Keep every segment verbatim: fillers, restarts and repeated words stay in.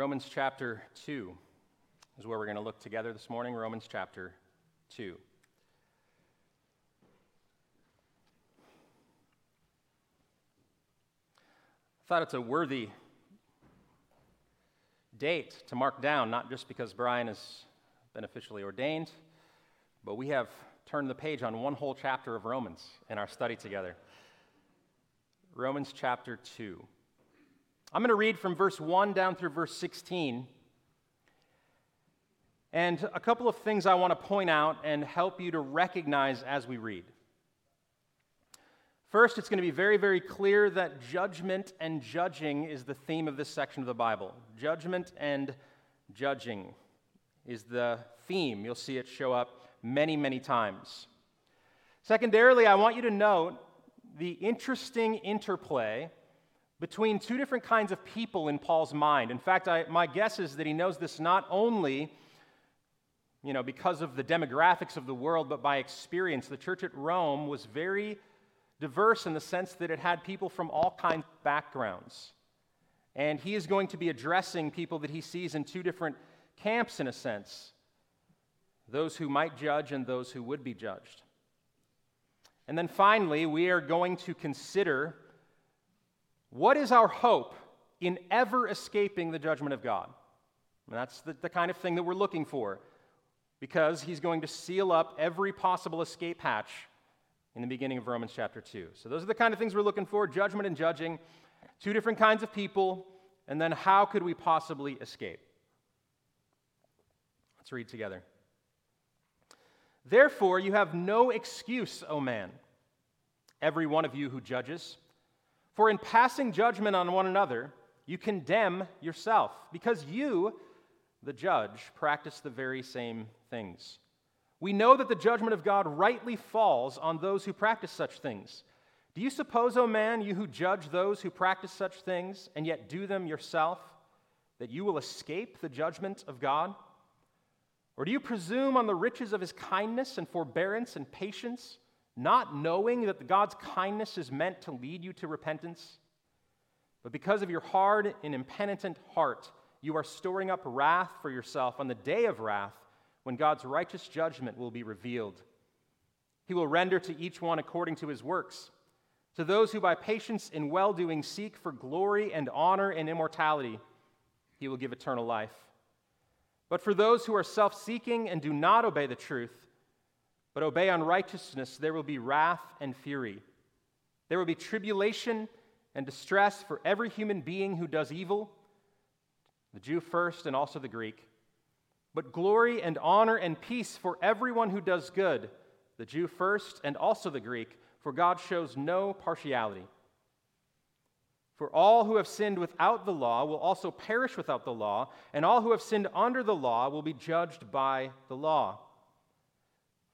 Romans chapter two is where we're going to look together this morning, Romans chapter two. I thought it's a worthy date to mark down, not just because Brian has been officially ordained, but we have turned the page on one whole chapter of Romans in our study together. Romans chapter two. I'm going to read from verse one down through verse sixteen, and a couple of things I want to point out and help you to recognize as we read. First, it's going to be very, very clear that judgment and judging is the theme of this section of the Bible. Judgment and judging is the theme. You'll see it show up many, many times. Secondarily, I want you to note the interesting interplay between two different kinds of people in Paul's mind. In fact, I, my guess is that he knows this not only, you know, because of the demographics of the world, but by experience. The church at Rome was very diverse in the sense that it had people from all kinds of backgrounds. And he is going to be addressing people that he sees in two different camps, in a sense. Those who might judge and those who would be judged. And then finally, we are going to consider, what is our hope in ever escaping the judgment of God? And that's the, the kind of thing that we're looking for, because he's going to seal up every possible escape hatch in the beginning of Romans chapter two. So those are the kind of things we're looking for: judgment and judging, two different kinds of people, and then how could we possibly escape? Let's read together. Therefore, you have no excuse, O man, every one of you who judges. For in passing judgment on one another, you condemn yourself, because you, the judge, practice the very same things. We know that the judgment of God rightly falls on those who practice such things. Do you suppose, O man, you who judge those who practice such things and yet do them yourself, that you will escape the judgment of God? Or do you presume on the riches of his kindness and forbearance and patience, not knowing that God's kindness is meant to lead you to repentance? But because of your hard and impenitent heart, you are storing up wrath for yourself on the day of wrath, when God's righteous judgment will be revealed. He will render to each one according to his works. To those who by patience and well-doing seek for glory and honor and immortality, he will give eternal life. But for those who are self-seeking and do not obey the truth, but obey unrighteousness, there will be wrath and fury. There will be tribulation and distress for every human being who does evil, the Jew first and also the Greek, but glory and honor and peace for everyone who does good, the Jew first and also the Greek, for God shows no partiality. For all who have sinned without the law will also perish without the law, and all who have sinned under the law will be judged by the law.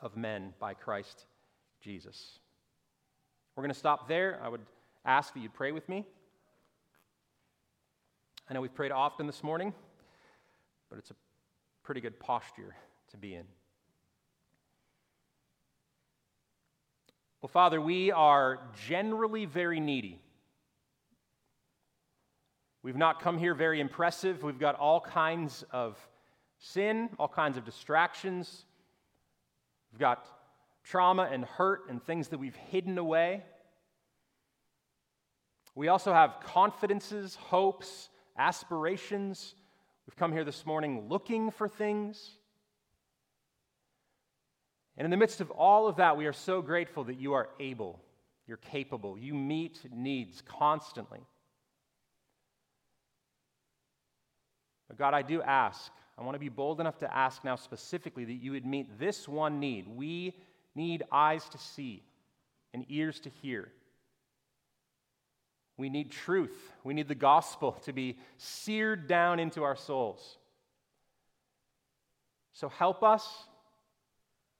of men by Christ Jesus. We're going to stop there. I would ask that you pray with me. I know we've prayed often this morning, but it's a pretty good posture to be in. Well, Father, we are generally very needy. We've not come here very impressive. We've got all kinds of sin, all kinds of distractions. We've got trauma and hurt and things that we've hidden away. We also have confidences, hopes, aspirations. We've come here this morning looking for things. And in the midst of all of that, we are so grateful that you are able, you're capable, you meet needs constantly. But God, I do ask, I want to be bold enough to ask now specifically that you would meet this one need. We need eyes to see and ears to hear. We need truth. We need the gospel to be seared down into our souls. So help us.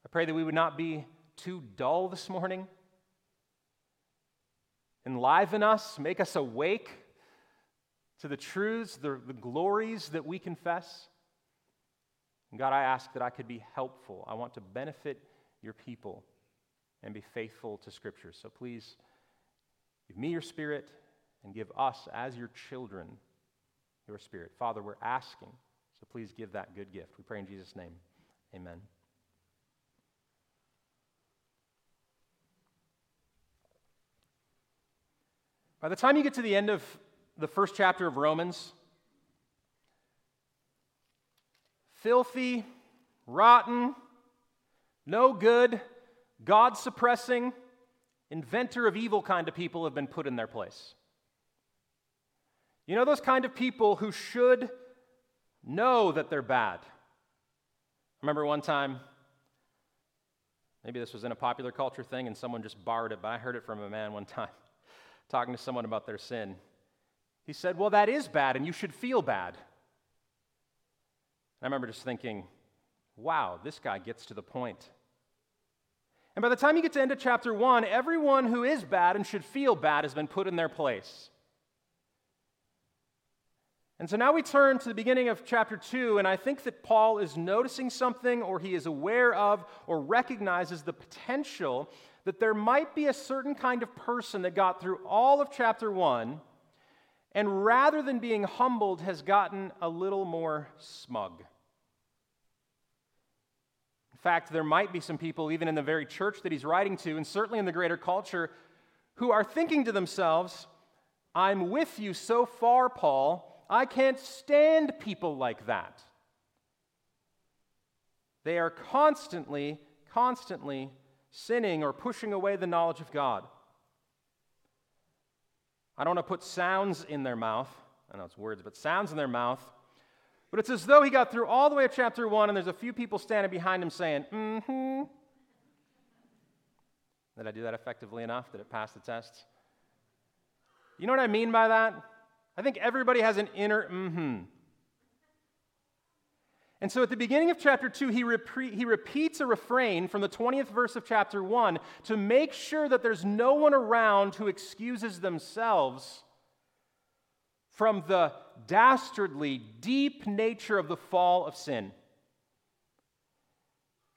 I pray that we would not be too dull this morning. Enliven us, make us awake to the truths, the, the glories that we confess. And God, I ask that I could be helpful. I want to benefit your people and be faithful to Scripture. So please give me your Spirit and give us as your children your Spirit. Father, we're asking, so please give that good gift. We pray in Jesus' name. Amen. By the time you get to the end of the first chapter of Romans, filthy, rotten, no good, God-suppressing, inventor of evil kind of people have been put in their place. You know those kind of people who should know that they're bad. I remember one time, maybe this was in a popular culture thing and someone just borrowed it, but I heard it from a man one time talking to someone about their sin. He said, well, that is bad and you should feel bad. And I remember just thinking, wow, this guy gets to the point. And by the time you get to the end of chapter one, everyone who is bad and should feel bad has been put in their place. And so now we turn to the beginning of chapter two, and I think that Paul is noticing something, or he is aware of, or recognizes the potential that there might be a certain kind of person that got through all of chapter one, and rather than being humbled, has gotten a little more smug. In fact, there might be some people, even in the very church that he's writing to, and certainly in the greater culture, who are thinking to themselves, I'm with you so far, Paul. I can't stand people like that. They are constantly, constantly sinning or pushing away the knowledge of God. I don't want to put sounds in their mouth. I know it's words, but sounds in their mouth. But it's as though he got through all the way of chapter one, and there's a few people standing behind him saying, mm-hmm. Did I do that effectively enough? Did it pass the test? You know what I mean by that? I think everybody has an inner mm-hmm. And so at the beginning of chapter two, he, repre- he repeats a refrain from the twentieth verse of chapter one to make sure that there's no one around who excuses themselves from the dastardly, deep nature of the fall of sin.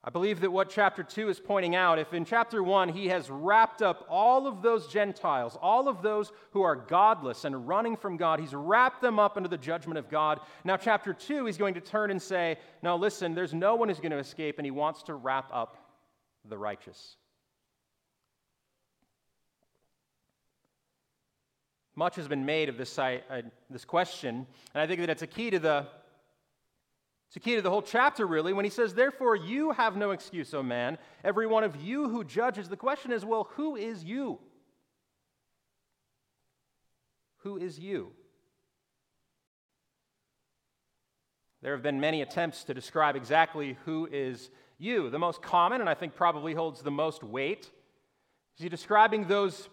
I believe that what chapter two is pointing out, if in chapter one he has wrapped up all of those Gentiles, all of those who are godless and running from God, he's wrapped them up under the judgment of God. Now chapter two, he's going to turn and say, no, listen, there's no one who's going to escape, and he wants to wrap up the righteous. Much has been made of this, I, I, this question, and I think that it's a key to the it's a key to the whole chapter, really, when he says, therefore you have no excuse, O man, every one of you who judges. The question is, well, who is you? Who is you? There have been many attempts to describe exactly who is you. The most common, and I think probably holds the most weight, is he describing those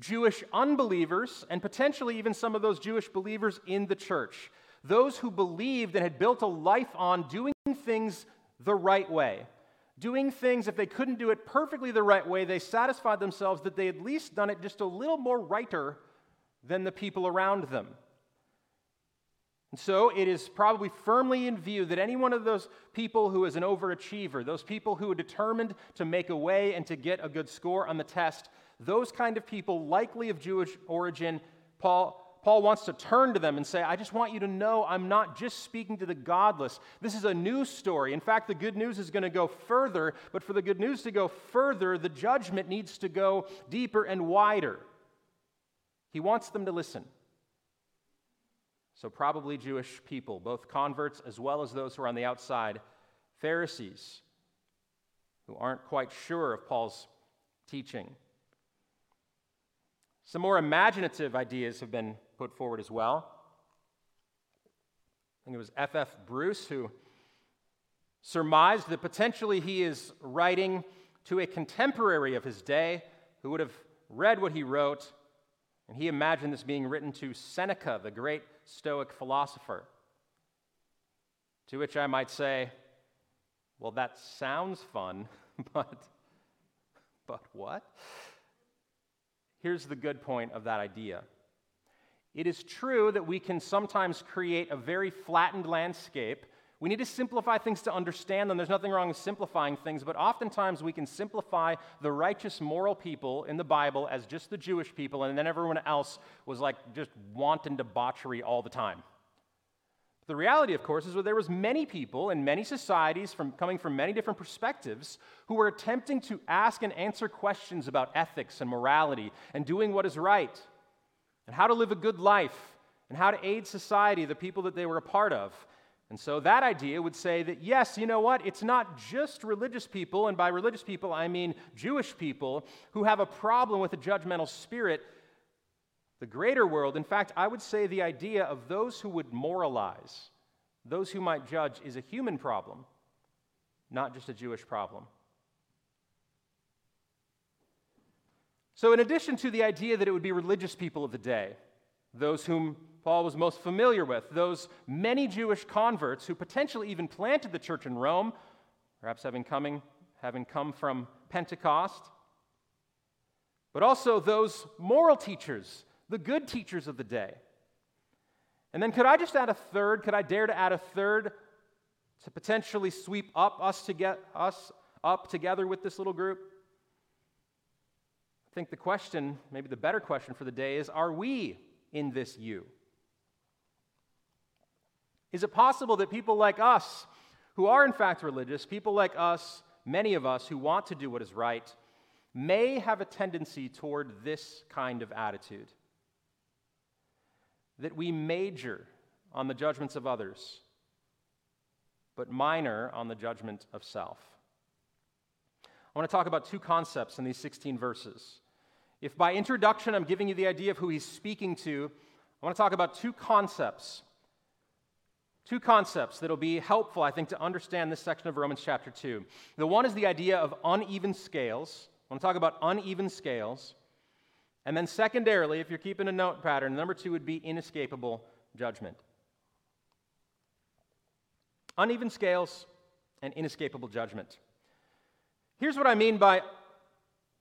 Jewish unbelievers, and potentially even some of those Jewish believers in the church, those who believed and had built a life on doing things the right way, doing things, if they couldn't do it perfectly the right way, they satisfied themselves that they had at least done it just a little more righter than the people around them. And so it is probably firmly in view that any one of those people who is an overachiever, those people who are determined to make a way and to get a good score on the test, those kind of people, likely of Jewish origin, Paul Paul wants to turn to them and say, I just want you to know I'm not just speaking to the godless. This is a new story. In fact, the good news is going to go further, but for the good news to go further, the judgment needs to go deeper and wider. He wants them to listen. So probably Jewish people, both converts as well as those who are on the outside, Pharisees, who aren't quite sure of Paul's teaching. Some more imaginative ideas have been put forward as well. I think it was F F Bruce who surmised that potentially he is writing to a contemporary of his day who would have read what he wrote And he imagined this being written to Seneca, the great Stoic philosopher. To which I might say, well, that sounds fun, but, but what? Here's the good point of that idea. It is true that we can sometimes create a very flattened landscape. We need to simplify things to understand them. There's nothing wrong with simplifying things, but oftentimes we can simplify the righteous, moral people in the Bible as just the Jewish people, and then everyone else was like just wanton debauchery all the time. The reality, of course, is that there was many people in many societies from coming from many different perspectives who were attempting to ask and answer questions about ethics and morality and doing what is right and how to live a good life and how to aid society, the people that they were a part of. And so that idea would say that, yes, you know what, it's not just religious people, and by religious people I mean Jewish people, who have a problem with a judgmental spirit. The greater world, in fact, I would say the idea of those who would moralize, those who might judge, is a human problem, not just a Jewish problem. So in addition to the idea that it would be religious people of the day, those whom Paul was most familiar with, those many Jewish converts who potentially even planted the church in Rome, perhaps having coming, having come from Pentecost, but also those moral teachers, the good teachers of the day. And then could I just add a third, could I dare to add a third to potentially sweep up us to get us up together with this little group? I think the question, maybe the better question for the day is, are we in this you? Is it possible that people like us, who are in fact religious, people like us, many of us who want to do what is right, may have a tendency toward this kind of attitude, that we major on the judgments of others, but minor on the judgment of self? I want to talk about two concepts in these sixteen verses. If by introduction I'm giving you the idea of who he's speaking to, I want to talk about two concepts, two concepts that'll be helpful, I think, to understand this section of Romans chapter two. The one is the idea of uneven scales. I want to talk about uneven scales. And then secondarily, if you're keeping a note pattern, number two would be inescapable judgment. Uneven scales and inescapable judgment. Here's what I mean by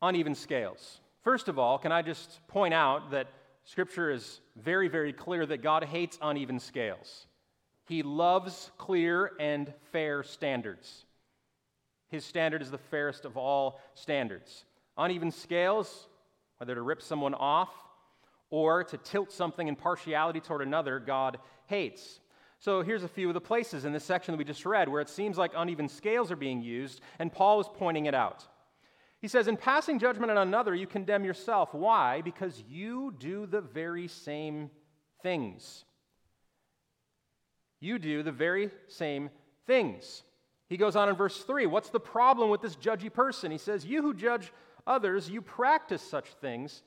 uneven scales. First of all, can I just point out that Scripture is very, very clear that God hates uneven scales. He loves clear and fair standards. His standard is the fairest of all standards. Uneven scales, whether to rip someone off or to tilt something in partiality toward another, God hates. So here's a few of the places in this section that we just read where it seems like uneven scales are being used, and Paul is pointing it out. He says, in passing judgment on another, you condemn yourself. Why? Because you do the very same things. You do the very same things. He goes on in verse three, what's the problem with this judgy person? He says, you who judge others, you practice such things.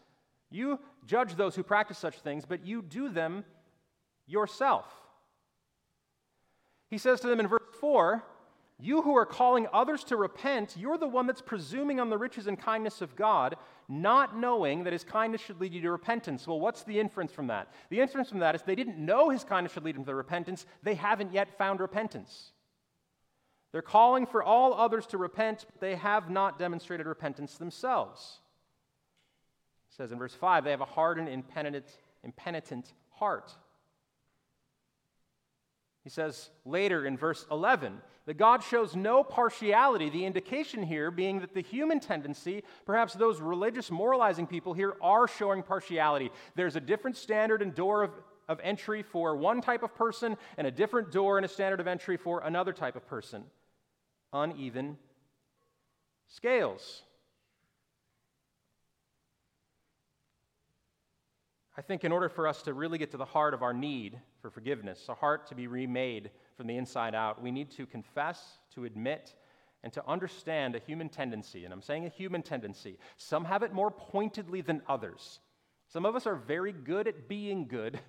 You judge those who practice such things, but you do them yourself. He says to them in verse four, you who are calling others to repent, you're the one that's presuming on the riches and kindness of God, not knowing that his kindness should lead you to repentance. Well, what's the inference from that? The inference from that is they didn't know his kindness should lead them to repentance. They haven't yet found repentance. They're calling for all others to repent, but they have not demonstrated repentance themselves. It says in verse five, they have a hardened, impenitent, impenitent heart. He says later in verse eleven, that God shows no partiality, the indication here being that the human tendency, perhaps those religious moralizing people here, are showing partiality. There's a different standard and door of of entry for one type of person and a different door and a standard of entry for another type of person. Uneven scales. I think in order for us to really get to the heart of our need for forgiveness, a heart to be remade from the inside out, we need to confess, to admit, and to understand a human tendency. And I'm saying a human tendency. Some have it more pointedly than others. Some of us are very good at being good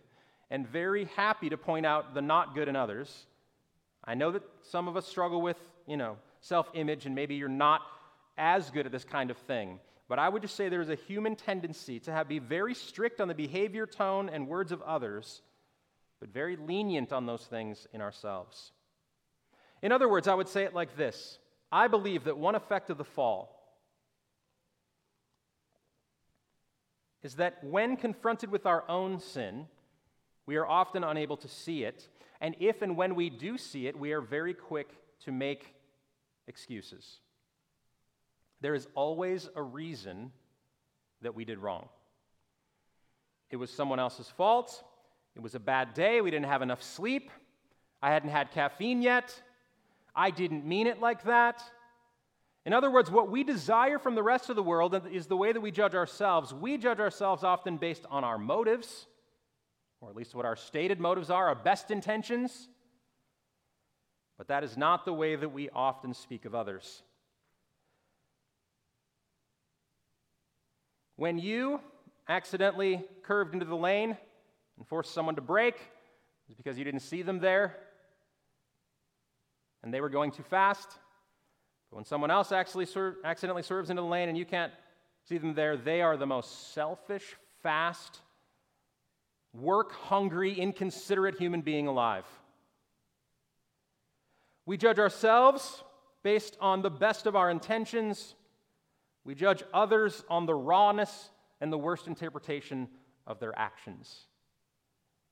and very happy to point out the not good in others. I know that some of us struggle with, you know, self-image, and maybe you're not as good at this kind of thing. But I would just say there is a human tendency to have, be very strict on the behavior, tone, and words of others, but very lenient on those things in ourselves. In other words, I would say it like this. I believe that one effect of the fall is that when confronted with our own sin, we are often unable to see it, and if and when we do see it, we are very quick to make excuses. There is always a reason that we did wrong. It was someone else's fault. It was a bad day. We didn't have enough sleep. I hadn't had caffeine yet. I didn't mean it like that. In other words, what we desire from the rest of the world is the way that we judge ourselves. We judge ourselves often based on our motives, or at least what our stated motives are, our best intentions. But that is not the way that we often speak of others. When you accidentally curved into the lane and forced someone to brake, it's because you didn't see them there and they were going too fast. But when someone else actually sur- accidentally swerves into the lane and you can't see them there, they are the most selfish, fast, work-hungry, inconsiderate human being alive. We judge ourselves based on the best of our intentions. We judge others on the rawness and the worst interpretation of their actions.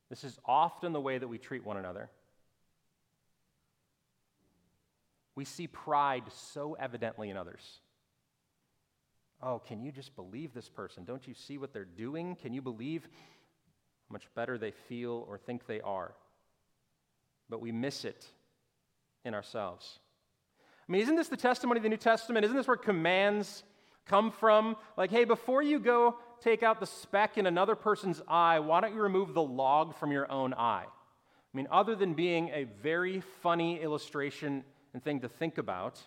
This is often the way that we treat one another. We see pride so evidently in others. Oh, can you just believe this person? Don't you see what they're doing? Can you believe how much better they feel or think they are? But we miss it in ourselves. I mean, isn't this the testimony of the New Testament? Isn't this where commands come from? Like, hey, before you go take out the speck in another person's eye, why don't you remove the log from your own eye? I mean, other than being a very funny illustration and thing to think about,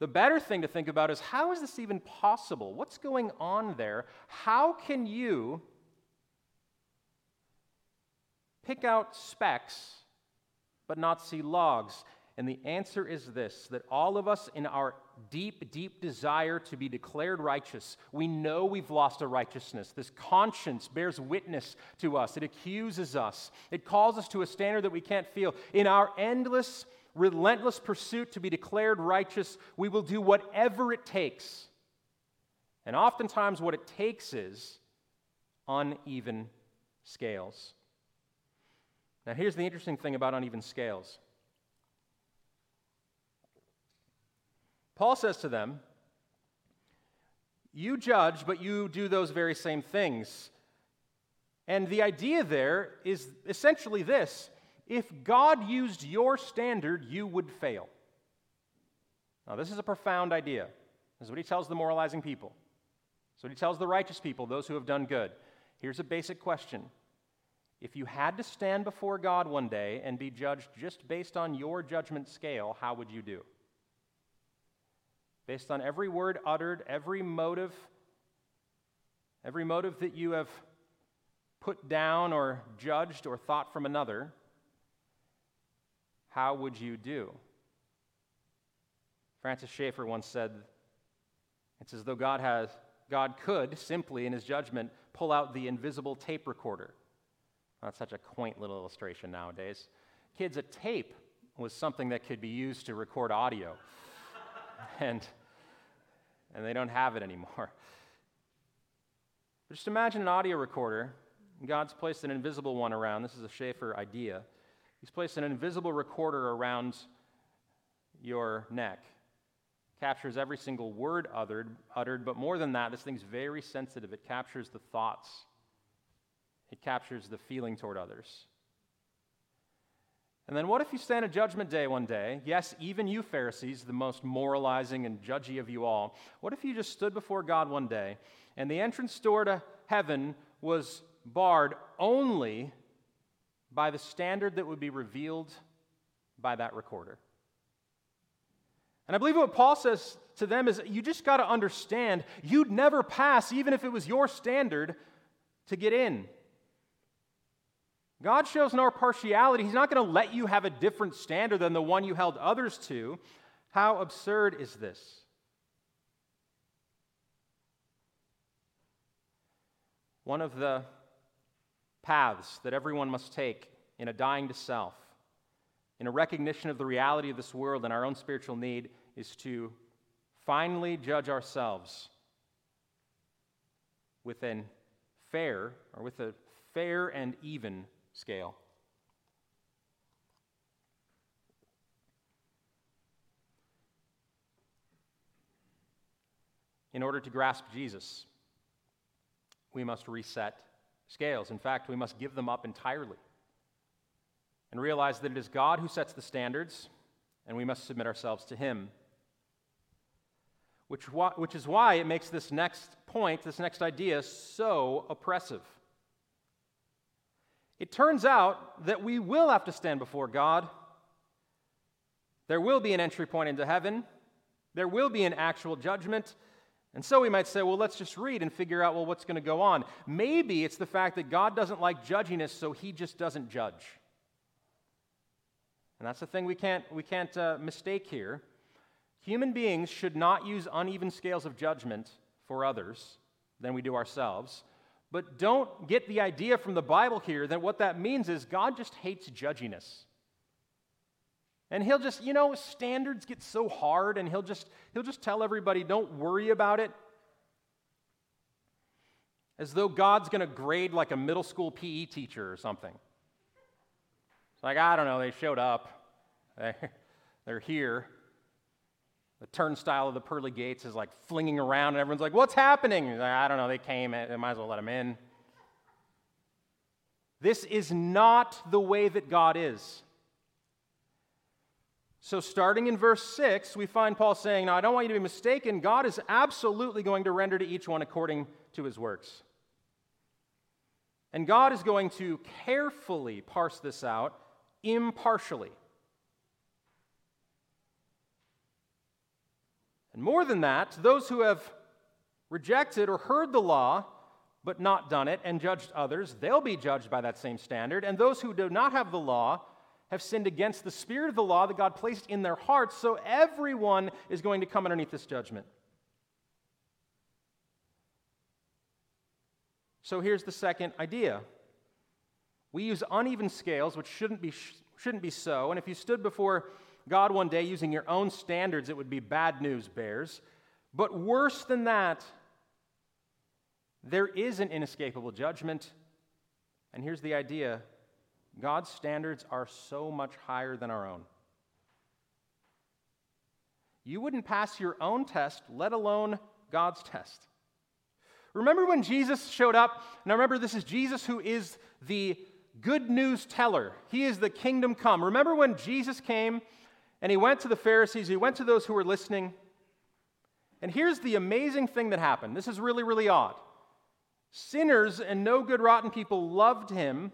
the better thing to think about is, how is this even possible? What's going on there? How can you pick out specks but not see logs? And the answer is this, that all of us in our deep, deep desire to be declared righteous, we know we've lost a righteousness. This conscience bears witness to us. It accuses us. It calls us to a standard that we can't feel. In our endless, relentless pursuit to be declared righteous, we will do whatever it takes. And oftentimes what it takes is uneven scales. Now here's the interesting thing about uneven scales. Paul says to them, you judge, but you do those very same things. And the idea there is essentially this: if God used your standard, you would fail. Now, this is a profound idea. This is what he tells the moralizing people. This is what he tells the righteous people, those who have done good. Here's a basic question. If you had to stand before God one day and be judged just based on your judgment scale, how would you do? Based on every word uttered, every motive, every motive that you have put down or judged or thought from another, how would you do? Francis Schaeffer once said, it's as though God has, God could simply, in his judgment, pull out the invisible tape recorder. That's such a quaint little illustration nowadays. Kids, a tape was something that could be used to record audio. And and they don't have it anymore. But just imagine an audio recorder. God's placed an invisible one around. This is a Schaeffer idea. He's placed an invisible recorder around your neck. Captures every single word uttered, uttered, but more than that, this thing's very sensitive. It captures the thoughts. It captures the feeling toward others. And then what if you stand a judgment day one day? Yes, even you Pharisees, the most moralizing and judgy of you all. What if you just stood before God one day and the entrance door to heaven was barred only by the standard that would be revealed by that recorder? And I believe what Paul says to them is, you just got to understand, you'd never pass, even if it was your standard, to get in. God shows no partiality. He's not going to let you have a different standard than the one you held others to. How absurd is this? one of the paths that everyone must take in a dying to self, in a recognition of the reality of this world and our own spiritual need, is to finally judge ourselves with an fair, or with a fair and even scale. In order to grasp Jesus, we must reset scales. In fact, we must give them up entirely and realize that it is God who sets the standards, and we must submit ourselves to Him. Which, which is why it makes this next point, this next idea, so oppressive. It turns out that we will have to stand before God. There will be an entry point into heaven. There will be an actual judgment. And so we might say, well, let's just read and figure out, well, what's going to go on. Maybe it's the fact that God doesn't like judging us, so He just doesn't judge. And that's the thing we can't, we can't uh, mistake here. Human beings should not use uneven scales of judgment for others than we do ourselves, but don't get the idea from the Bible here that what that means is God just hates judging us. And He'll just, you know, standards get so hard, and He'll just, he'll just tell everybody, don't worry about it. As though God's going to grade like a middle school P E teacher or something. It's like, I don't know, they showed up, they're, they're here. The turnstile of the pearly gates is like flinging around, and everyone's like, what's happening? Like, I don't know, they came, they might as well let them in. This is not the way that God is. So starting in verse six, we find Paul saying, now I don't want you to be mistaken, God is absolutely going to render to each one according to his works. And God is going to carefully parse this out impartially. And more than that, those who have rejected or heard the law but not done it and judged others, they'll be judged by that same standard. And those who do not have the law have sinned against the spirit of the law that God placed in their hearts, so everyone is going to come underneath this judgment. So here's the second idea. We use uneven scales, which shouldn't be, shouldn't be so, and if you stood before God one day using your own standards, it would be bad news bears. But worse than that, there is an inescapable judgment. And here's the idea. God's standards are so much higher than our own. You wouldn't pass your own test, let alone God's test. Remember when Jesus showed up? Now remember, this is Jesus who is the good news teller. He is the kingdom come. Remember when Jesus came and He went to the Pharisees, He went to those who were listening. And here's the amazing thing that happened. This is really, really odd. Sinners and no good rotten people loved Him.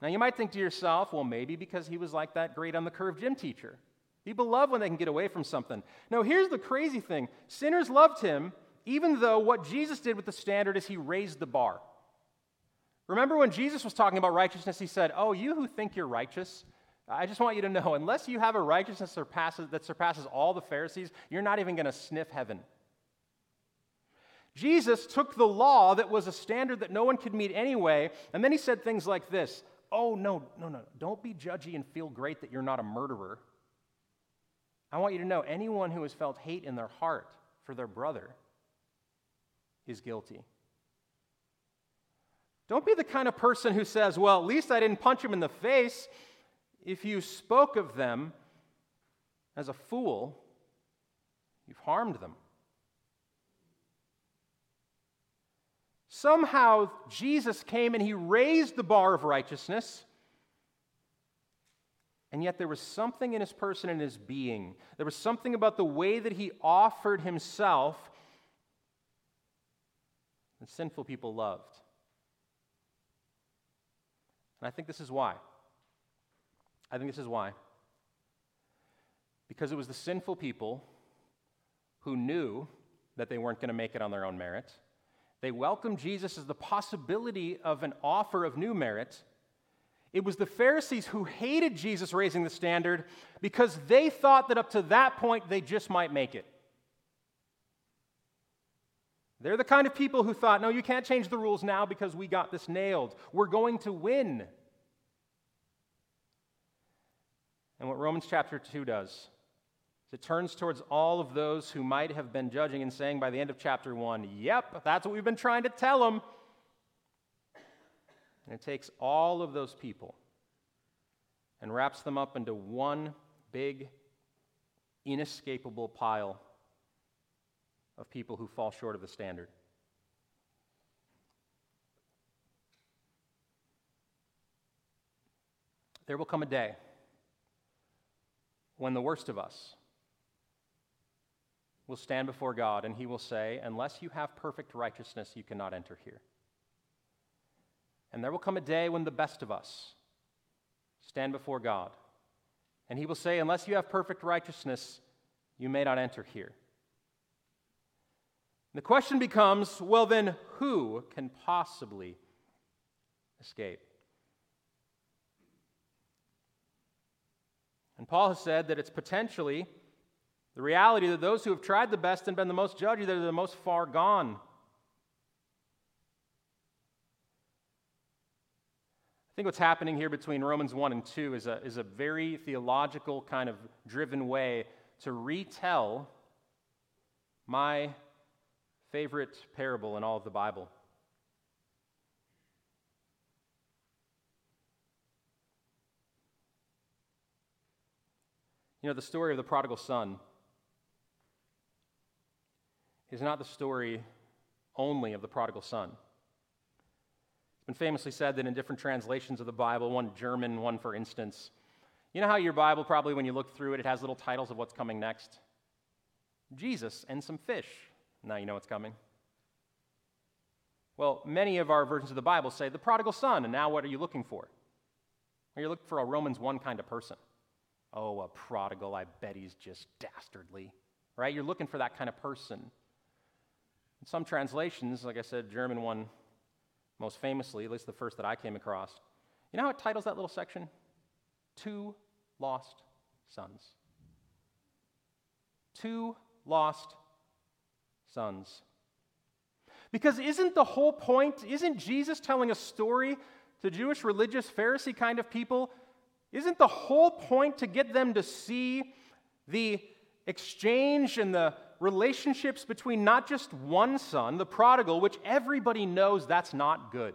Now, you might think to yourself, well, maybe because He was like that great on the curve gym teacher. People love when they can get away from something. No, here's the crazy thing. Sinners loved Him, even though what Jesus did with the standard is He raised the bar. Remember when Jesus was talking about righteousness, He said, oh, you who think you're righteous, I just want you to know, unless you have a righteousness surpasses, that surpasses all the Pharisees, you're not even going to sniff heaven. Jesus took the law that was a standard that no one could meet anyway, and then He said things like this, oh, no, no, no, don't be judgy and feel great that you're not a murderer. I want you to know anyone who has felt hate in their heart for their brother is guilty. Don't be the kind of person who says, well, at least I didn't punch him in the face. If you spoke of them as a fool, you've harmed them. Somehow, Jesus came and He raised the bar of righteousness, and yet there was something in His person and His being. There was something about the way that He offered Himself that sinful people loved. And I think this is why. I think this is why. Because it was the sinful people who knew that they weren't going to make it on their own merit. They welcomed Jesus as the possibility of an offer of new merit. It was the Pharisees who hated Jesus raising the standard because they thought that up to that point they just might make it. They're the kind of people who thought, no, you can't change the rules now because we got this nailed. We're going to win. And what Romans chapter two does is it turns towards all of those who might have been judging and saying by the end of chapter one, yep, that's what we've been trying to tell them. And it takes all of those people and wraps them up into one big, inescapable pile of people who fall short of the standard. There will come a day when the worst of us will stand before God and he will say, unless you have perfect righteousness, you cannot enter here. And there will come a day when the best of us stand before God and he will say, unless you have perfect righteousness, you may not enter here. The question becomes, well then, who can possibly escape? And Paul has said that it's potentially the reality that those who have tried the best and been the most judgy, they're the most far gone. I think what's happening here between Romans one and two is a, is a very theological kind of driven way to retell my favorite parable in all of the Bible. You know, the story of the prodigal son is not the story only of the prodigal son. It's been famously said that in different translations of the Bible, one German, one for instance, you know how your Bible probably when you look through it, it has little titles of what's coming next? Jesus and some fish. Now you know what's coming. Well, many of our versions of the Bible say the prodigal son, and now what are you looking for? Well, you're looking for a Romans one kind of person. Oh, a prodigal, I bet he's just dastardly, right? You're looking for that kind of person. In some translations, like I said, German one most famously, at least the first that I came across, you know how it titles that little section? Two Lost Sons. Two Lost Sons. Sons. Because isn't the whole point, isn't Jesus telling a story to Jewish religious Pharisee kind of people, isn't the whole point to get them to see the exchange and the relationships between not just one son, the prodigal, which everybody knows that's not good.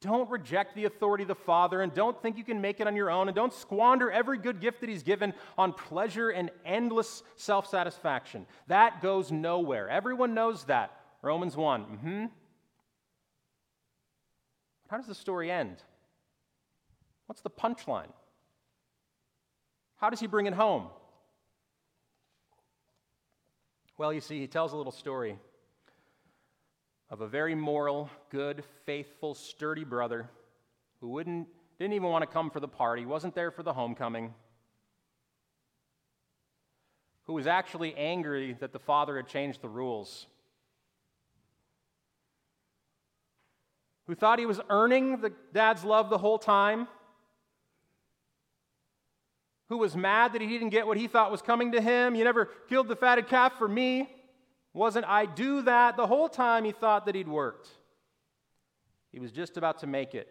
Don't reject the authority of the Father and don't think you can make it on your own and don't squander every good gift that he's given on pleasure and endless self-satisfaction. That goes nowhere. Everyone knows that. Romans one. Mm-hmm. How does the story end? What's the punchline? How does he bring it home? Well, you see, he tells a little story of a very moral, good, faithful, sturdy brother who wouldn't, didn't even want to come for the party, wasn't there for the homecoming, who was actually angry that the father had changed the rules, who thought he was earning the dad's love the whole time, who was mad that he didn't get what he thought was coming to him. You never killed the fatted calf for me. Wasn't I do that? The whole time he thought that he'd worked. He was just about to make it.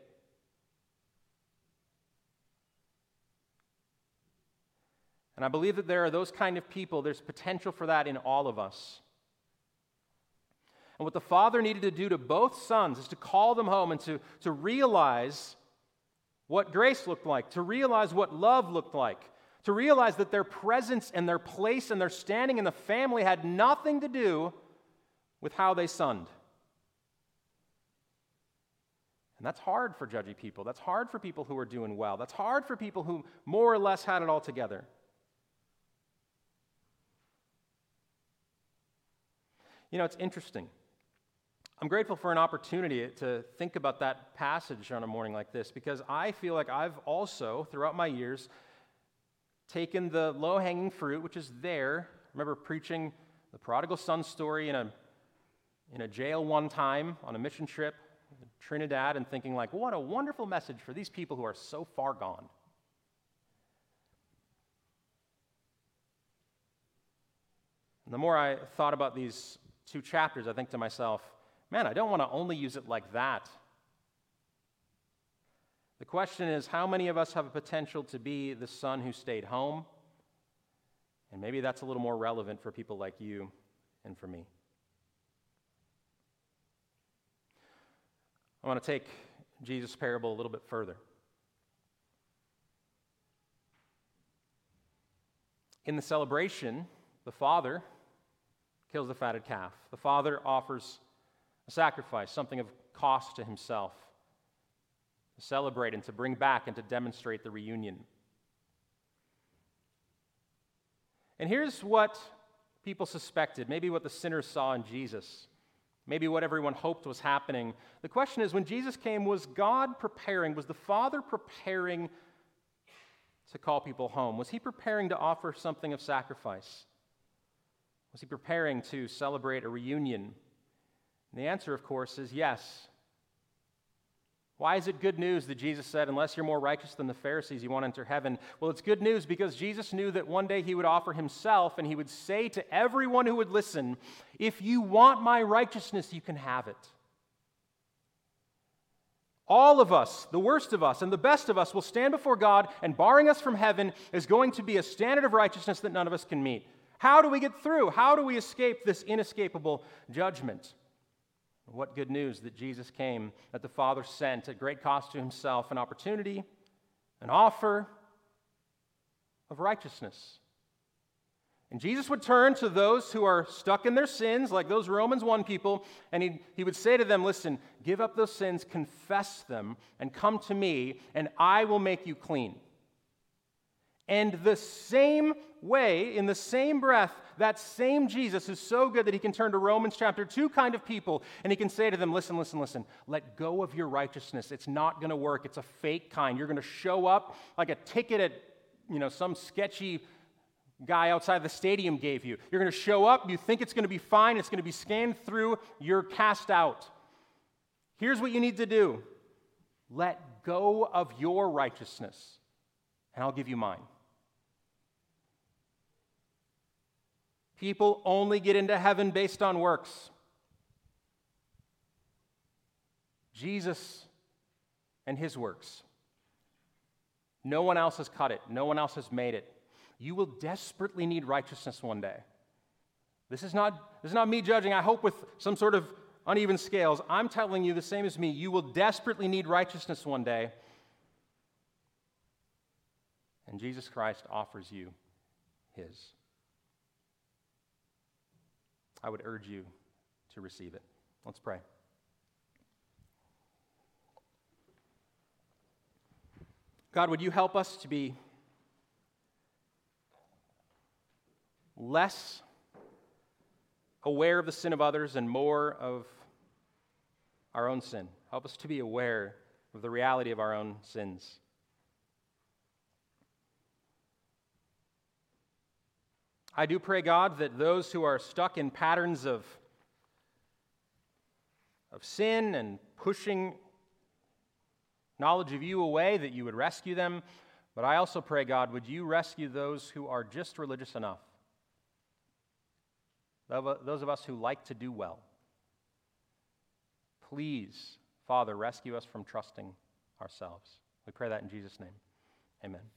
And I believe that there are those kind of people. There's potential for that in all of us. And what the father needed to do to both sons is to call them home and to, to realize what grace looked like, to realize what love looked like, to realize that their presence and their place and their standing in the family had nothing to do with how they sunned. And that's hard for judgy people. That's hard for people who are doing well. That's hard for people who more or less had it all together. You know, it's interesting. I'm grateful for an opportunity to think about that passage on a morning like this because I feel like I've also, throughout my years, taken the low-hanging fruit, which is there. I remember preaching the prodigal son story in a in a jail one time on a mission trip to Trinidad and thinking like, what a wonderful message for these people who are so far gone. And the more I thought about these two chapters, I think to myself, man, I don't want to only use it like that. The question is, how many of us have a potential to be the son who stayed home? And maybe that's a little more relevant for people like you and for me. I want to take Jesus' parable a little bit further. In the celebration, the father kills the fatted calf. The father offers a sacrifice, something of cost to himself, to celebrate and to bring back and to demonstrate the reunion. And here's what people suspected, maybe what the sinners saw in Jesus, maybe what everyone hoped was happening. The question is, when Jesus came, was God preparing, was the Father preparing to call people home? Was he preparing to offer something of sacrifice? Was he preparing to celebrate a reunion? And the answer, of course, is yes. Why is it good news that Jesus said, unless you're more righteous than the Pharisees, you won't enter heaven? Well, it's good news because Jesus knew that one day he would offer himself and he would say to everyone who would listen, if you want my righteousness, you can have it. All of us, the worst of us and the best of us, will stand before God, and barring us from heaven is going to be a standard of righteousness that none of us can meet. How do we get through? How do we escape this inescapable judgment? What good news that Jesus came, that the Father sent at great cost to himself an opportunity, an offer of righteousness. And Jesus would turn to those who are stuck in their sins, like those Romans one people, and he, he would say to them, listen, give up those sins, confess them, and come to me, and I will make you clean. And the same way, in the same breath, that same Jesus is so good that he can turn to Romans chapter two kind of people, and he can say to them, listen, listen, listen, let go of your righteousness. It's not going to work. It's a fake kind. You're going to show up like a ticket at, you know, some sketchy guy outside the stadium gave you. You're going to show up. You think it's going to be fine. It's going to be scanned through. You're cast out. Here's what you need to do. Let go of your righteousness, and I'll give you mine. People only get into heaven based on works. Jesus and his works. No one else has cut it. No one else has made it. You will desperately need righteousness one day. This is not, this is not me judging, I hope, with some sort of uneven scales. I'm telling you the same as me. You will desperately need righteousness one day. And Jesus Christ offers you his. I would urge you to receive it. Let's pray. God, would you help us to be less aware of the sin of others and more of our own sin? Help us to be aware of the reality of our own sins. I do pray, God, that those who are stuck in patterns of, of sin and pushing knowledge of you away, that you would rescue them. But I also pray, God, would you rescue those who are just religious enough? Those of us who like to do well. Please, Father, rescue us from trusting ourselves. We pray that in Jesus' name. Amen.